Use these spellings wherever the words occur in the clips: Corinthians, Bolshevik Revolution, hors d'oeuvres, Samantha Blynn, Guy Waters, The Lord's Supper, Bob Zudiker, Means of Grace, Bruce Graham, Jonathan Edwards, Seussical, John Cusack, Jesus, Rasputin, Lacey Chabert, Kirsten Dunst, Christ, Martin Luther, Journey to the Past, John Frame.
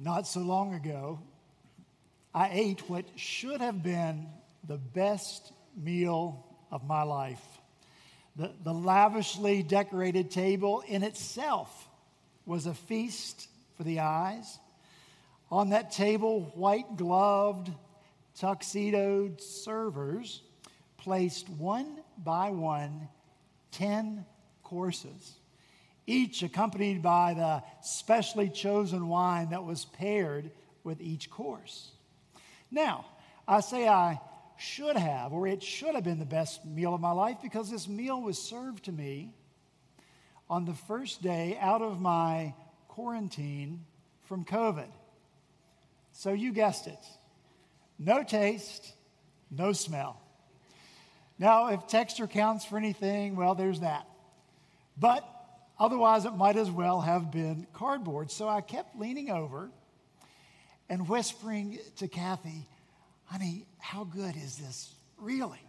Not so long ago, I ate what should have been the best meal of my life. The lavishly decorated table in itself was a feast for the eyes. On that table, white-gloved, tuxedoed servers placed one by one 10 courses, each accompanied by the specially chosen wine that was paired with each course. Now, I say I should have, or it should have been the best meal of my life, because this meal was served to me on the first day out of my quarantine from COVID. So you guessed it. No taste, no smell. Now, if texture counts for anything, well, there's that. But otherwise, it might as well have been cardboard. So I kept leaning over and whispering to Kathy, "Honey, how good is this, really?"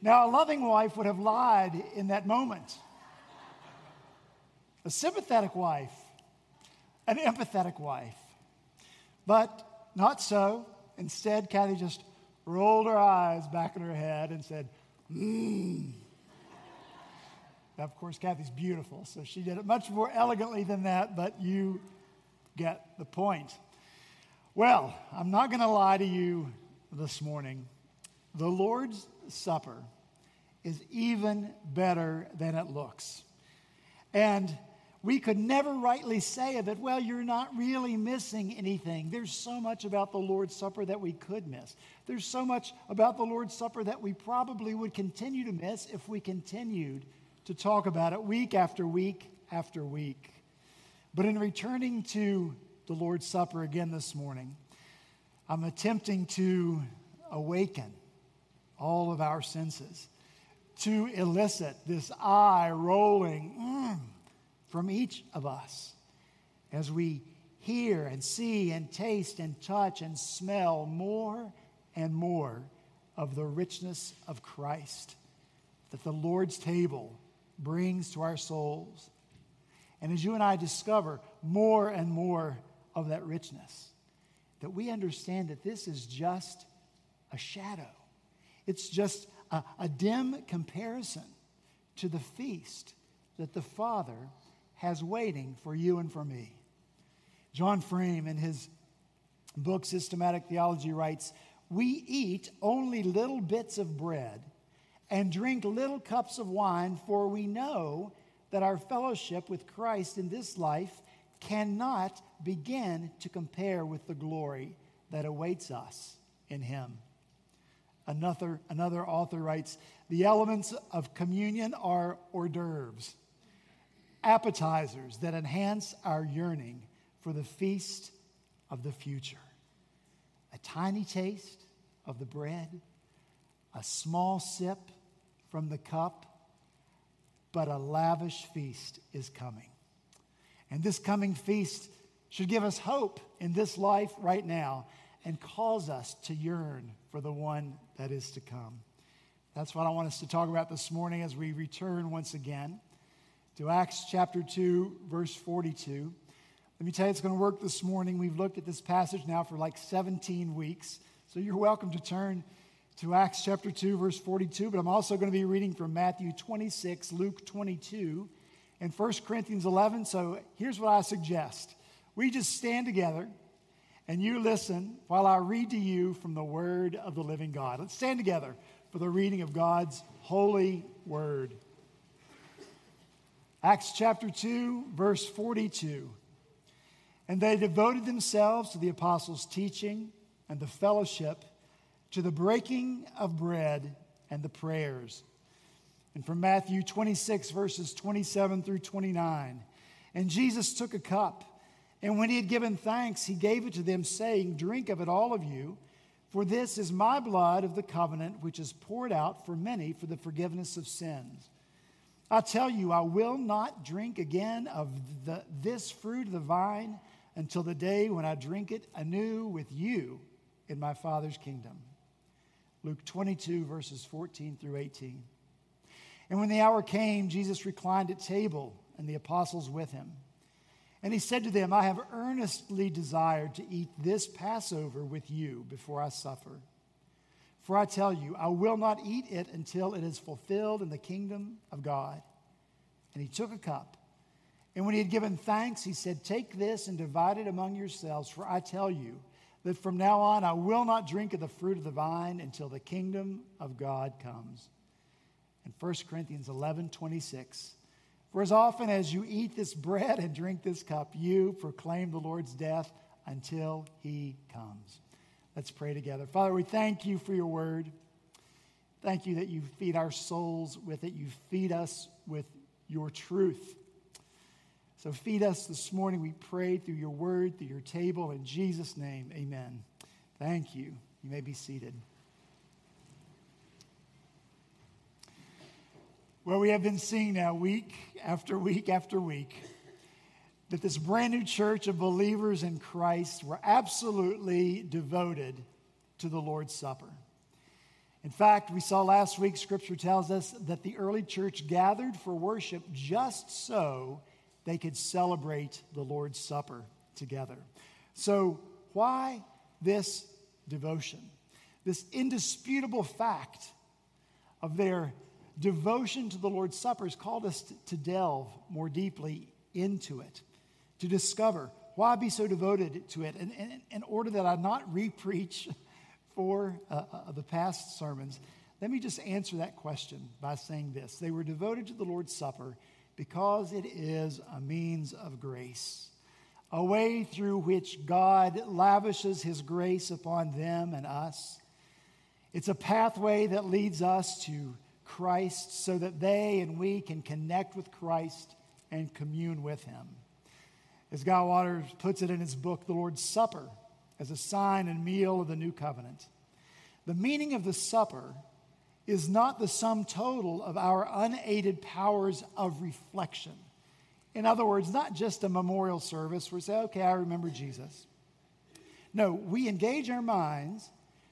Now, a loving wife would have lied in that moment. A sympathetic wife, an empathetic wife. But not so. Instead, Kathy just rolled her eyes back in her head and said, "Mmm." Now, of course, Kathy's beautiful, so she did it much more elegantly than that, but you get the point. Well, I'm not going to lie to you this morning. The Lord's Supper is even better than it looks. And we could never rightly say of it, well, you're not really missing anything. There's so much about the Lord's Supper that we could miss. There's so much about the Lord's Supper that we probably would continue to miss if we continued to talk about it week after week after week. But in returning to the Lord's Supper again this morning, I'm attempting to awaken all of our senses, to elicit this eye rolling from each of us as we hear and see and taste and touch and smell more and more of the richness of Christ that the Lord's table brings to our souls. And as you and I discover more and more of that richness, that we understand that this is just a shadow. It's just a dim comparison to the feast that the Father has waiting for you and for me. John Frame, in his book Systematic Theology, writes, "We eat only little bits of bread and drink little cups of wine, for we know that our fellowship with Christ in this life cannot begin to compare with the glory that awaits us in Him." Another author writes, "The elements of communion are hors d'oeuvres, appetizers that enhance our yearning for the feast of the future. A tiny taste of the bread, a small sip from the cup, but a lavish feast is coming." And this coming feast should give us hope in this life right now and cause us to yearn for the one that is to come. That's what I want us to talk about this morning as we return once again to Acts chapter 2, verse 42. Let me tell you, it's going to work this morning. We've looked at this passage now for like 17 weeks, so you're welcome to turn to Acts chapter 2, verse 42, but I'm also going to be reading from Matthew 26, Luke 22, and 1 Corinthians 11, so here's what I suggest. We just stand together, and you listen while I read to you from the Word of the living God. Let's stand together for the reading of God's holy Word. Acts chapter 2, verse 42. "And they devoted themselves to the apostles' teaching and the fellowship, to the breaking of bread and the prayers." And from Matthew 26, verses 27 through 29, "And Jesus took a cup, and when he had given thanks, he gave it to them, saying, 'Drink of it, all of you, for this is my blood of the covenant, which is poured out for many for the forgiveness of sins. I tell you, I will not drink again of this fruit of the vine until the day when I drink it anew with you in my Father's kingdom.'" Luke 22, verses 14 through 18. "And when the hour came, Jesus reclined at table, and the apostles with him. And he said to them, I have earnestly desired to eat this Passover with you before I suffer. For I tell you, I will not eat it until it is fulfilled in the kingdom of God. And he took a cup. And when he had given thanks, he said, Take this and divide it among yourselves. For I tell you that from now on I will not drink of the fruit of the vine until the kingdom of God comes. And 1 Corinthians 11:26. For as often as you eat this bread and drink this cup, you proclaim the Lord's death until he comes. Let's pray together. Father, we thank you for your word. Thank you that you feed our souls with it. You feed us with your truth. So feed us this morning, we pray, through your word, through your table. In Jesus' name, amen. Thank you. You may be seated. Well, we have been seeing now week after week after week that this brand new church of believers in Christ were absolutely devoted to the Lord's Supper. In fact, we saw last week, Scripture tells us that the early church gathered for worship just so they could celebrate the Lord's Supper together. So why this devotion? This indisputable fact of their devotion to the Lord's Supper has called us to delve more deeply into it, to discover why be so devoted to it, and in order that I not re-preach for the past sermons, let me just answer that question by saying this. They were devoted to the Lord's Supper because it is a means of grace, a way through which God lavishes his grace upon them and us. It's a pathway that leads us to Christ so that they and we can connect with Christ and commune with him. As Guy Waters puts it in his book, The Lord's Supper, as a sign and meal of the new covenant. The meaning of the supper is not the sum total of our unaided powers of reflection. In other words, not just a memorial service where we say, okay, I remember Jesus. No, we engage our minds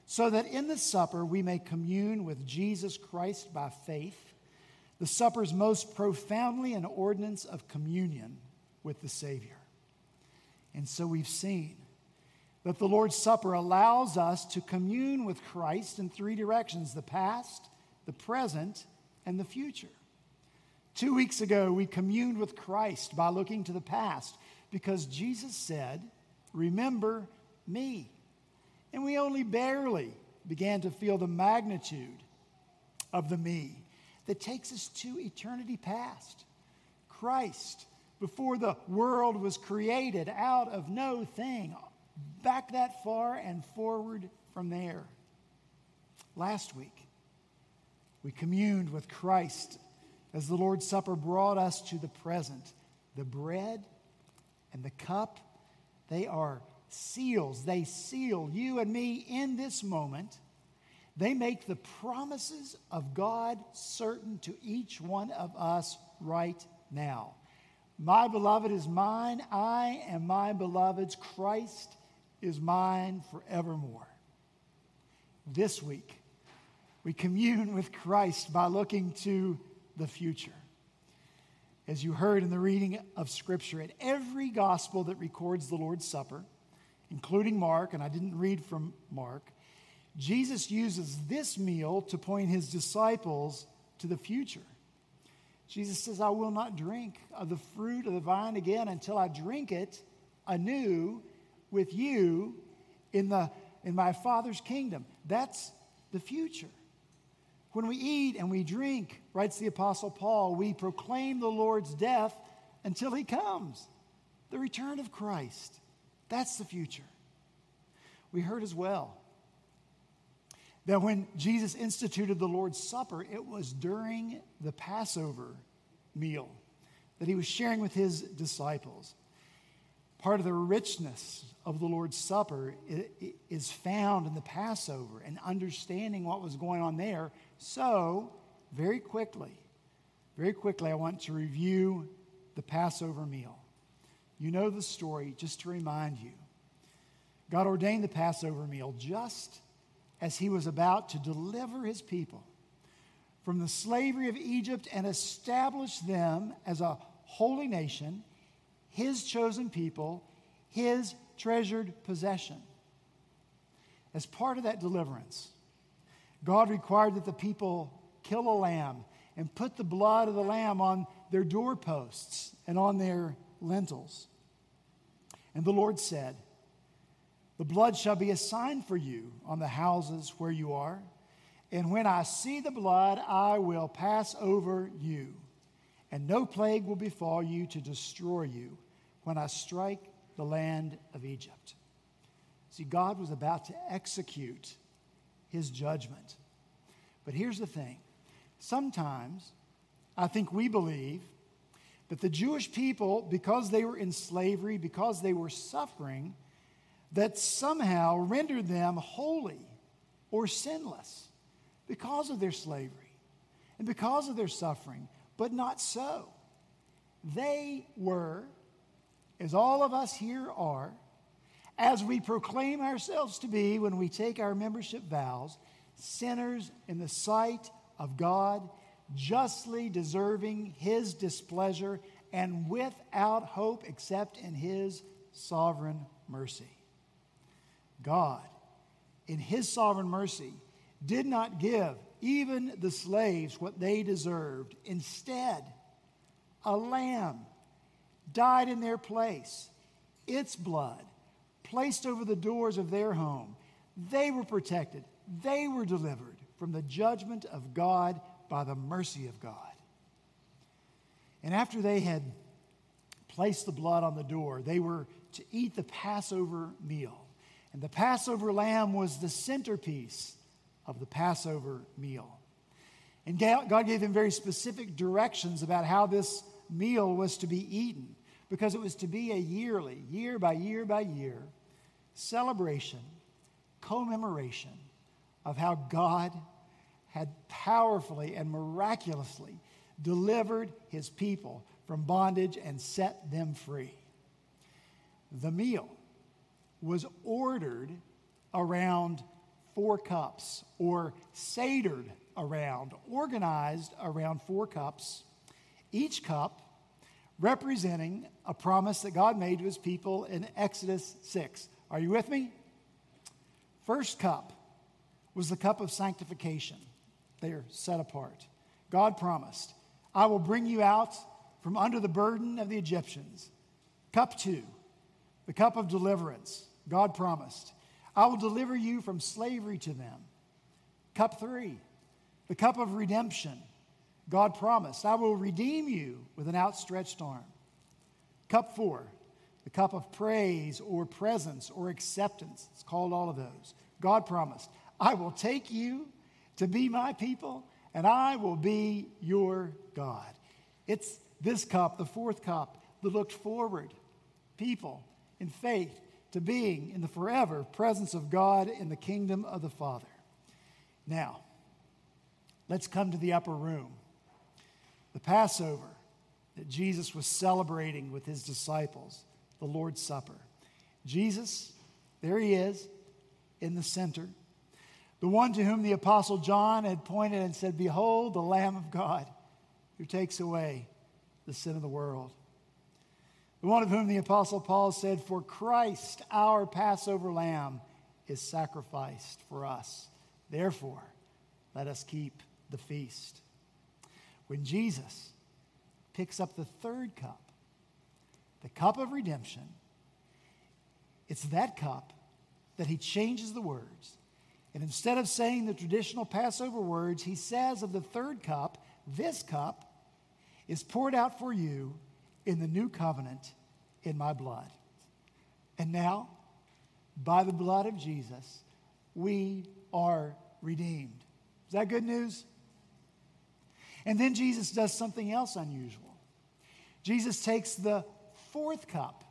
so that in the supper we may commune with Jesus Christ by faith, the supper's most profoundly an ordinance of communion with the Savior. And so we've seen that the Lord's Supper allows us to commune with Christ in three directions: the past, the present, and the future. 2 weeks ago, we communed with Christ by looking to the past because Jesus said, "Remember me." And we only barely began to feel the magnitude of the me that takes us to eternity past. Christ, before the world was created, out of no thing, back that far and forward from there. Last week, we communed with Christ as the Lord's Supper brought us to the present. The bread and the cup, they are seals. They seal you and me in this moment. They make the promises of God certain to each one of us right now. My beloved is mine. I am my beloved's. Christ is mine forevermore. This week, we commune with Christ by looking to the future. As you heard in the reading of Scripture, in every gospel that records the Lord's Supper, including Mark, and I didn't read from Mark, Jesus uses this meal to point his disciples to the future. Jesus says, I will not drink of the fruit of the vine again until I drink it anew with you in my Father's kingdom. That's the future. When we eat and we drink, writes the Apostle Paul, we proclaim the Lord's death until he comes. The return of Christ. That's the future. We heard as well that when Jesus instituted the Lord's Supper, it was during the Passover meal that he was sharing with his disciples. Part of the richness of the Lord's Supper is found in the Passover and understanding what was going on there. So, very quickly, I want to review the Passover meal. You know the story, just to remind you. God ordained the Passover meal just as he was about to deliver his people from the slavery of Egypt and establish them as a holy nation. his chosen people, his treasured possession. As part of that deliverance, God required that the people kill a lamb and put the blood of the lamb on their doorposts and on their lintels. And the Lord said, "The blood shall be a sign for you on the houses where you are, and when I see the blood, I will pass over you, and no plague will befall you to destroy you when I strike the land of Egypt." See, God was about to execute his judgment. But here's the thing. Sometimes I think we believe that the Jewish people, because they were in slavery, because they were suffering, that somehow rendered them holy or sinless because of their slavery and because of their suffering, but not so. They were, as all of us here are, as we proclaim ourselves to be when we take our membership vows, sinners in the sight of God, justly deserving his displeasure and without hope except in his sovereign mercy. God, in his sovereign mercy, did not give even the slaves what they deserved. Instead, a lamb died in their place. Its blood placed over the doors of their home. They were protected. They were delivered from the judgment of God by the mercy of God. And after they had placed the blood on the door, they were to eat the Passover meal. And the Passover lamb was the centerpiece of the Passover meal. And God gave them very specific directions about how this meal was to be eaten, because it was to be a yearly, year by year by year, celebration, commemoration of how God had powerfully and miraculously delivered his people from bondage and set them free. The meal was ordered around 4 cups, or satered around, organized around 4 cups, each cup representing a promise that God made to his people in Exodus 6. Are you with me? First cup was the cup of sanctification. They are set apart. God promised, "I will bring you out from under the burden of the Egyptians." Cup 2, the cup of deliverance. God promised, "I will deliver you from slavery to them." Cup 3, the cup of redemption. God promised, "I will redeem you with an outstretched arm." Cup 4, the cup of praise or presence or acceptance. It's called all of those. God promised, "I will take you to be my people, and I will be your God." It's this cup, the fourth cup, that looked forward, people in faith, to being in the forever presence of God in the kingdom of the Father. Now, let's come to the upper room. The Passover that Jesus was celebrating with his disciples, the Lord's Supper. Jesus, there he is in the center, the one to whom the Apostle John had pointed and said, "Behold, the Lamb of God who takes away the sin of the world." The one of whom the Apostle Paul said, "For Christ, our Passover Lamb, is sacrificed for us. Therefore, let us keep the feast." When Jesus picks up the third cup, the cup of redemption, it's that cup that he changes the words. And instead of saying the traditional Passover words, he says of the third cup, "This cup is poured out for you in the new covenant in my blood." And now, by the blood of Jesus, we are redeemed. Is that good news? And then Jesus does something else unusual. Jesus takes the fourth cup,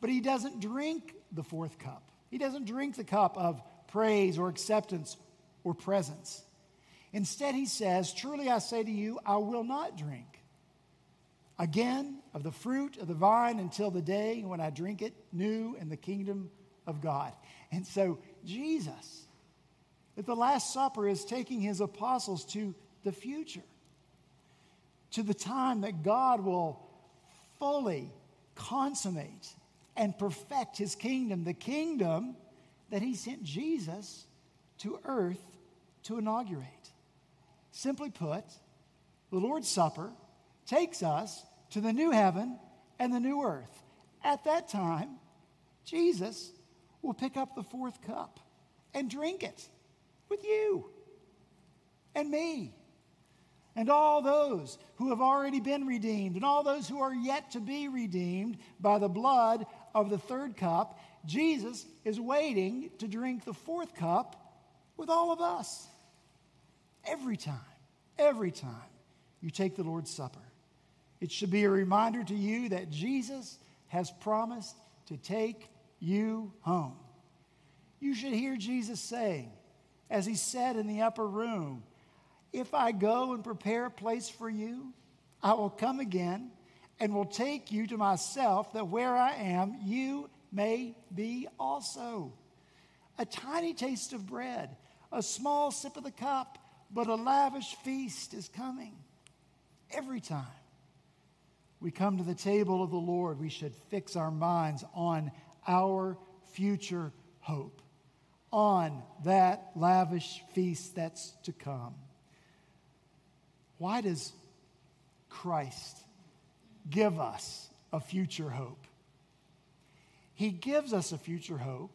but he doesn't drink the fourth cup. He doesn't drink the cup of praise or acceptance or presence. Instead, he says, "Truly I say to you, I will not drink again of the fruit of the vine until the day when I drink it new in the kingdom of God." And so Jesus, at the Last Supper, is taking his apostles to the future, to the time that God will fully consummate and perfect his kingdom, the kingdom that he sent Jesus to earth to inaugurate. Simply put, the Lord's Supper takes us to the new heaven and the new earth. At that time, Jesus will pick up the fourth cup and drink it with you and me and all those who have already been redeemed and all those who are yet to be redeemed by the blood of the third cup. Jesus is waiting to drink the fourth cup with all of us. Every time you take the Lord's Supper, it should be a reminder to you that Jesus has promised to take you home. You should hear Jesus saying, as he said in the upper room, "If I go and prepare a place for you, I will come again and will take you to myself, that where I am, you may be also." A tiny taste of bread, a small sip of the cup, but a lavish feast is coming. Every time we come to the table of the Lord, we should fix our minds on our future hope, on that lavish feast that's to come. Why does Christ give us a future hope? He gives us a future hope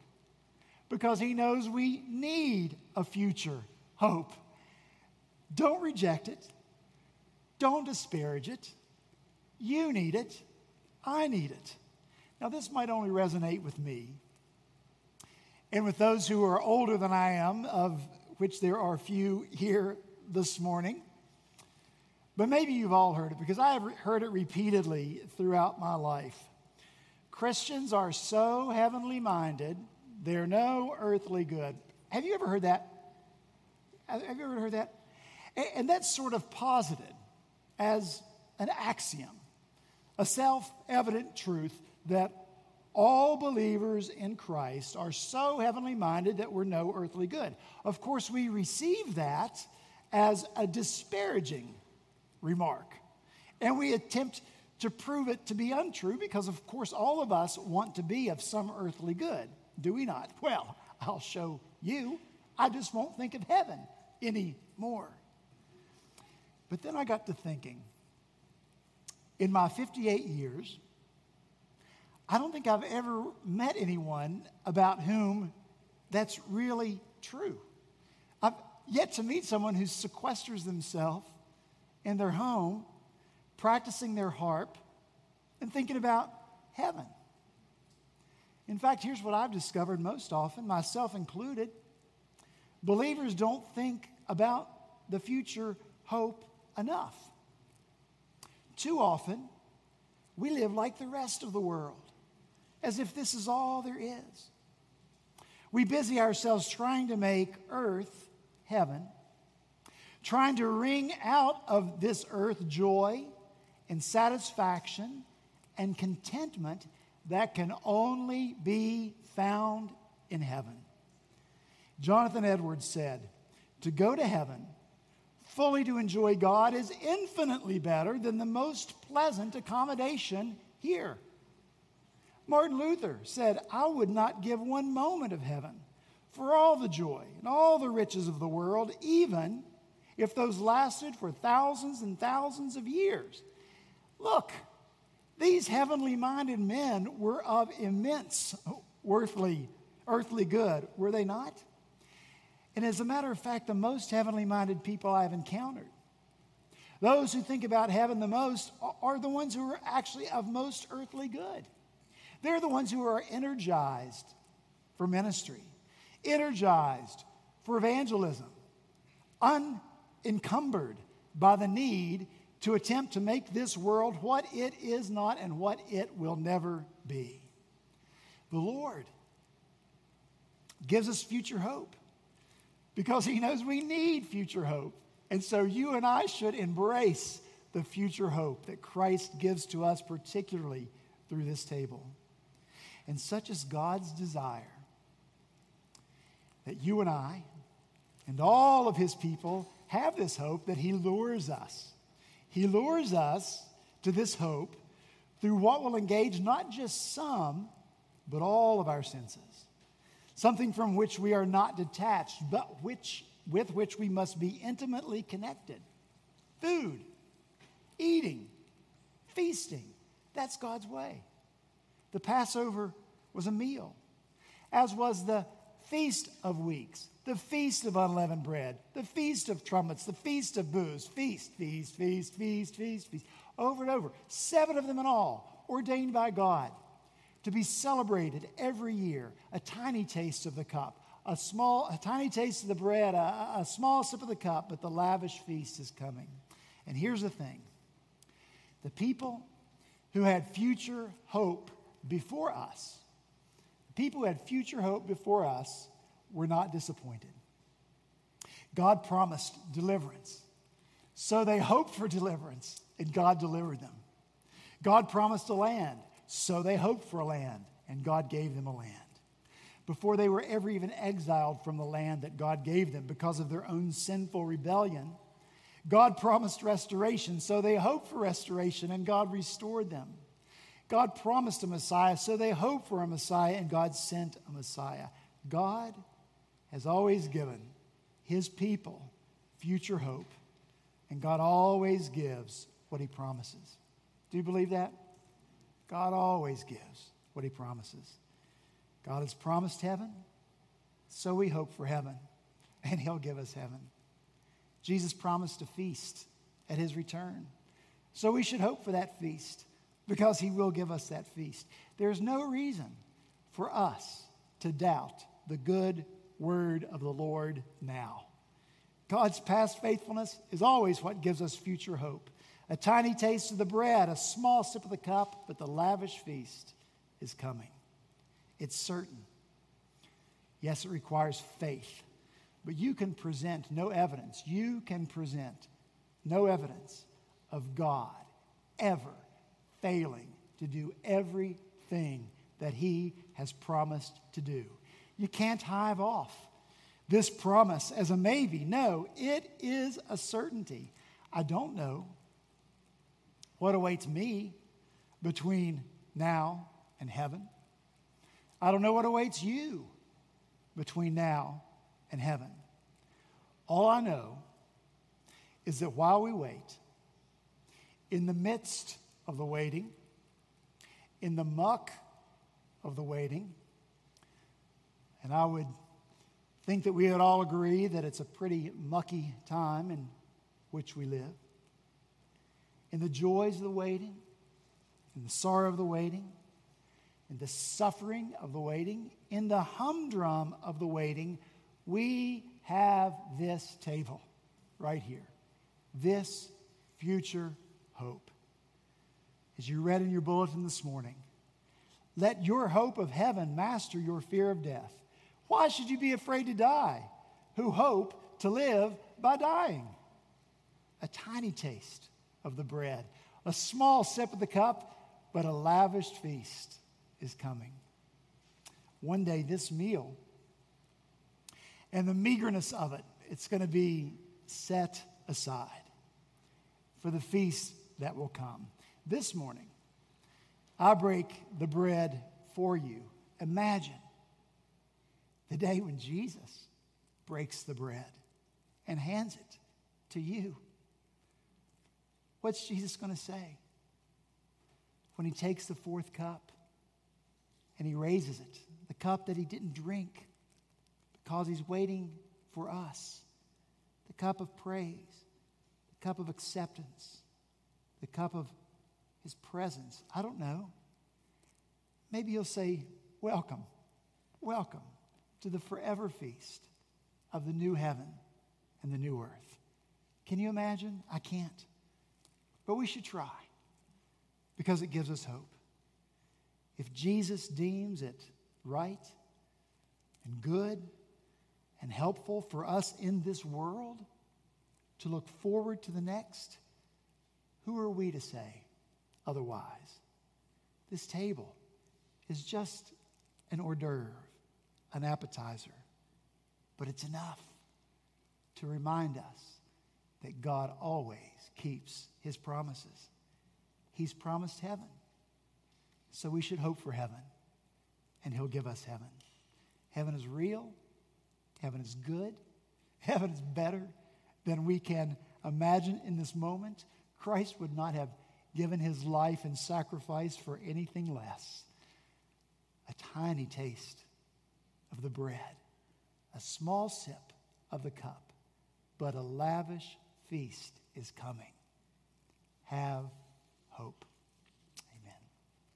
because he knows we need a future hope. Don't reject it. Don't disparage it. You need it. I need it. Now, this might only resonate with me and with those who are older than I am, of which there are few here this morning. But maybe you've all heard it, because I have heard it repeatedly throughout my life. Christians are so heavenly minded, they're no earthly good. Have you ever heard that? And that's sort of posited as an axiom, a self-evident truth that all believers in Christ are so heavenly minded that we're no earthly good. Of course, we receive that as a disparaging remark, and we attempt to prove it to be untrue, because, of course, all of us want to be of some earthly good, do we not? Well, I'll show you. I just won't think of heaven anymore. But then I got to thinking, in my 58 years, I don't think I've ever met anyone about whom that's really true. I've yet to meet someone who sequesters themselves in their home, practicing their harp and thinking about heaven. In fact, here's what I've discovered most often, myself included: believers don't think about the future hope enough. Too often, we live like the rest of the world, as if this is all there is. We busy ourselves trying to make earth heaven, trying to wring out of this earth joy and satisfaction and contentment that can only be found in heaven. Jonathan Edwards said, "To go to heaven, fully to enjoy God, is infinitely better than the most pleasant accommodation here." Martin Luther said, "I would not give one moment of heaven for all the joy and all the riches of the world, even if those lasted for thousands and thousands of years." Look, these heavenly-minded men were of immense earthly good, were they not? And as a matter of fact, the most heavenly-minded people I've encountered, those who think about heaven the most, are the ones who are actually of most earthly good. They're the ones who are energized for ministry, energized for evangelism, unencumbered by the need to attempt to make this world what it is not and what it will never be. The Lord gives us future hope because he knows we need future hope. And so you and I should embrace the future hope that Christ gives to us, particularly through this table. And such is God's desire, that you and I and all of his people have this hope, that he lures us. He lures us to this hope through what will engage not just some, but all of our senses. Something from which we are not detached, but with which we must be intimately connected. Food, eating, feasting, that's God's way. The Passover was a meal, as was the Feast of Weeks, the Feast of Unleavened Bread, the Feast of Trumpets, the Feast of Booths, feast, feast, feast, feast, feast, feast, over and over. 7 of them in all, ordained by God, to be celebrated every year. A tiny taste of the cup, a tiny taste of the bread, a small sip of the cup, but the lavish feast is coming. And here's the thing. The people who had future hope before us, were not disappointed. God promised deliverance. So they hoped for deliverance, and God delivered them. God promised a land. So they hoped for a land, and God gave them a land. Before they were ever even exiled from the land that God gave them because of their own sinful rebellion, God promised restoration, so they hoped for restoration, and God restored them. God promised a Messiah, so they hoped for a Messiah, and God sent a Messiah. God has always given his people future hope, and God always gives what he promises. Do you believe that? God always gives what he promises. God has promised heaven, so we hope for heaven, and he'll give us heaven. Jesus promised a feast at his return, so we should hope for that feast because he will give us that feast. There's no reason for us to doubt the good word of the Lord now. God's past faithfulness is always what gives us future hope. A tiny taste of the bread, a small sip of the cup, but the lavish feast is coming. It's certain. Yes, it requires faith, but you can present no evidence. You can present no evidence of God ever failing to do everything that he has promised to do. You can't hive off this promise as a maybe. No, it is a certainty. I don't know what awaits me between now and heaven. I don't know what awaits you between now and heaven. All I know is that while we wait, in the midst of the waiting, in the muck of the waiting, and I would think that we would all agree that it's a pretty mucky time in which we live, in the joys of the waiting, in the sorrow of the waiting, in the suffering of the waiting, in the humdrum of the waiting, we have this table right here, this future hope. As you read in your bulletin this morning, let your hope of heaven master your fear of death. Why should you be afraid to die, who hope to live by dying? A tiny taste of the bread, a small sip of the cup, but a lavish feast is coming. One day this meal and the meagerness of it, it's going to be set aside for the feast that will come. This morning, I break the bread for you. Imagine the day when Jesus breaks the bread and hands it to you. What's Jesus going to say when he takes the 4th cup and he raises it, the cup that he didn't drink because he's waiting for us, the cup of praise, the cup of acceptance, the cup of his presence? I don't know. Maybe he'll say, welcome, welcome to the forever feast of the new heaven and the new earth. Can you imagine? I can't. But we should try, because it gives us hope. If Jesus deems it right and good and helpful for us in this world to look forward to the next, who are we to say otherwise? This table is just an hors d'oeuvre, an appetizer, but it's enough to remind us that God always keeps his promises. He's promised heaven. So we should hope for heaven, and he'll give us heaven. Heaven is real. Heaven is good. Heaven is better than we can imagine in this moment. Christ would not have given his life and sacrifice for anything less. A tiny taste of the bread, a small sip of the cup, but a lavish feast is coming. Have hope.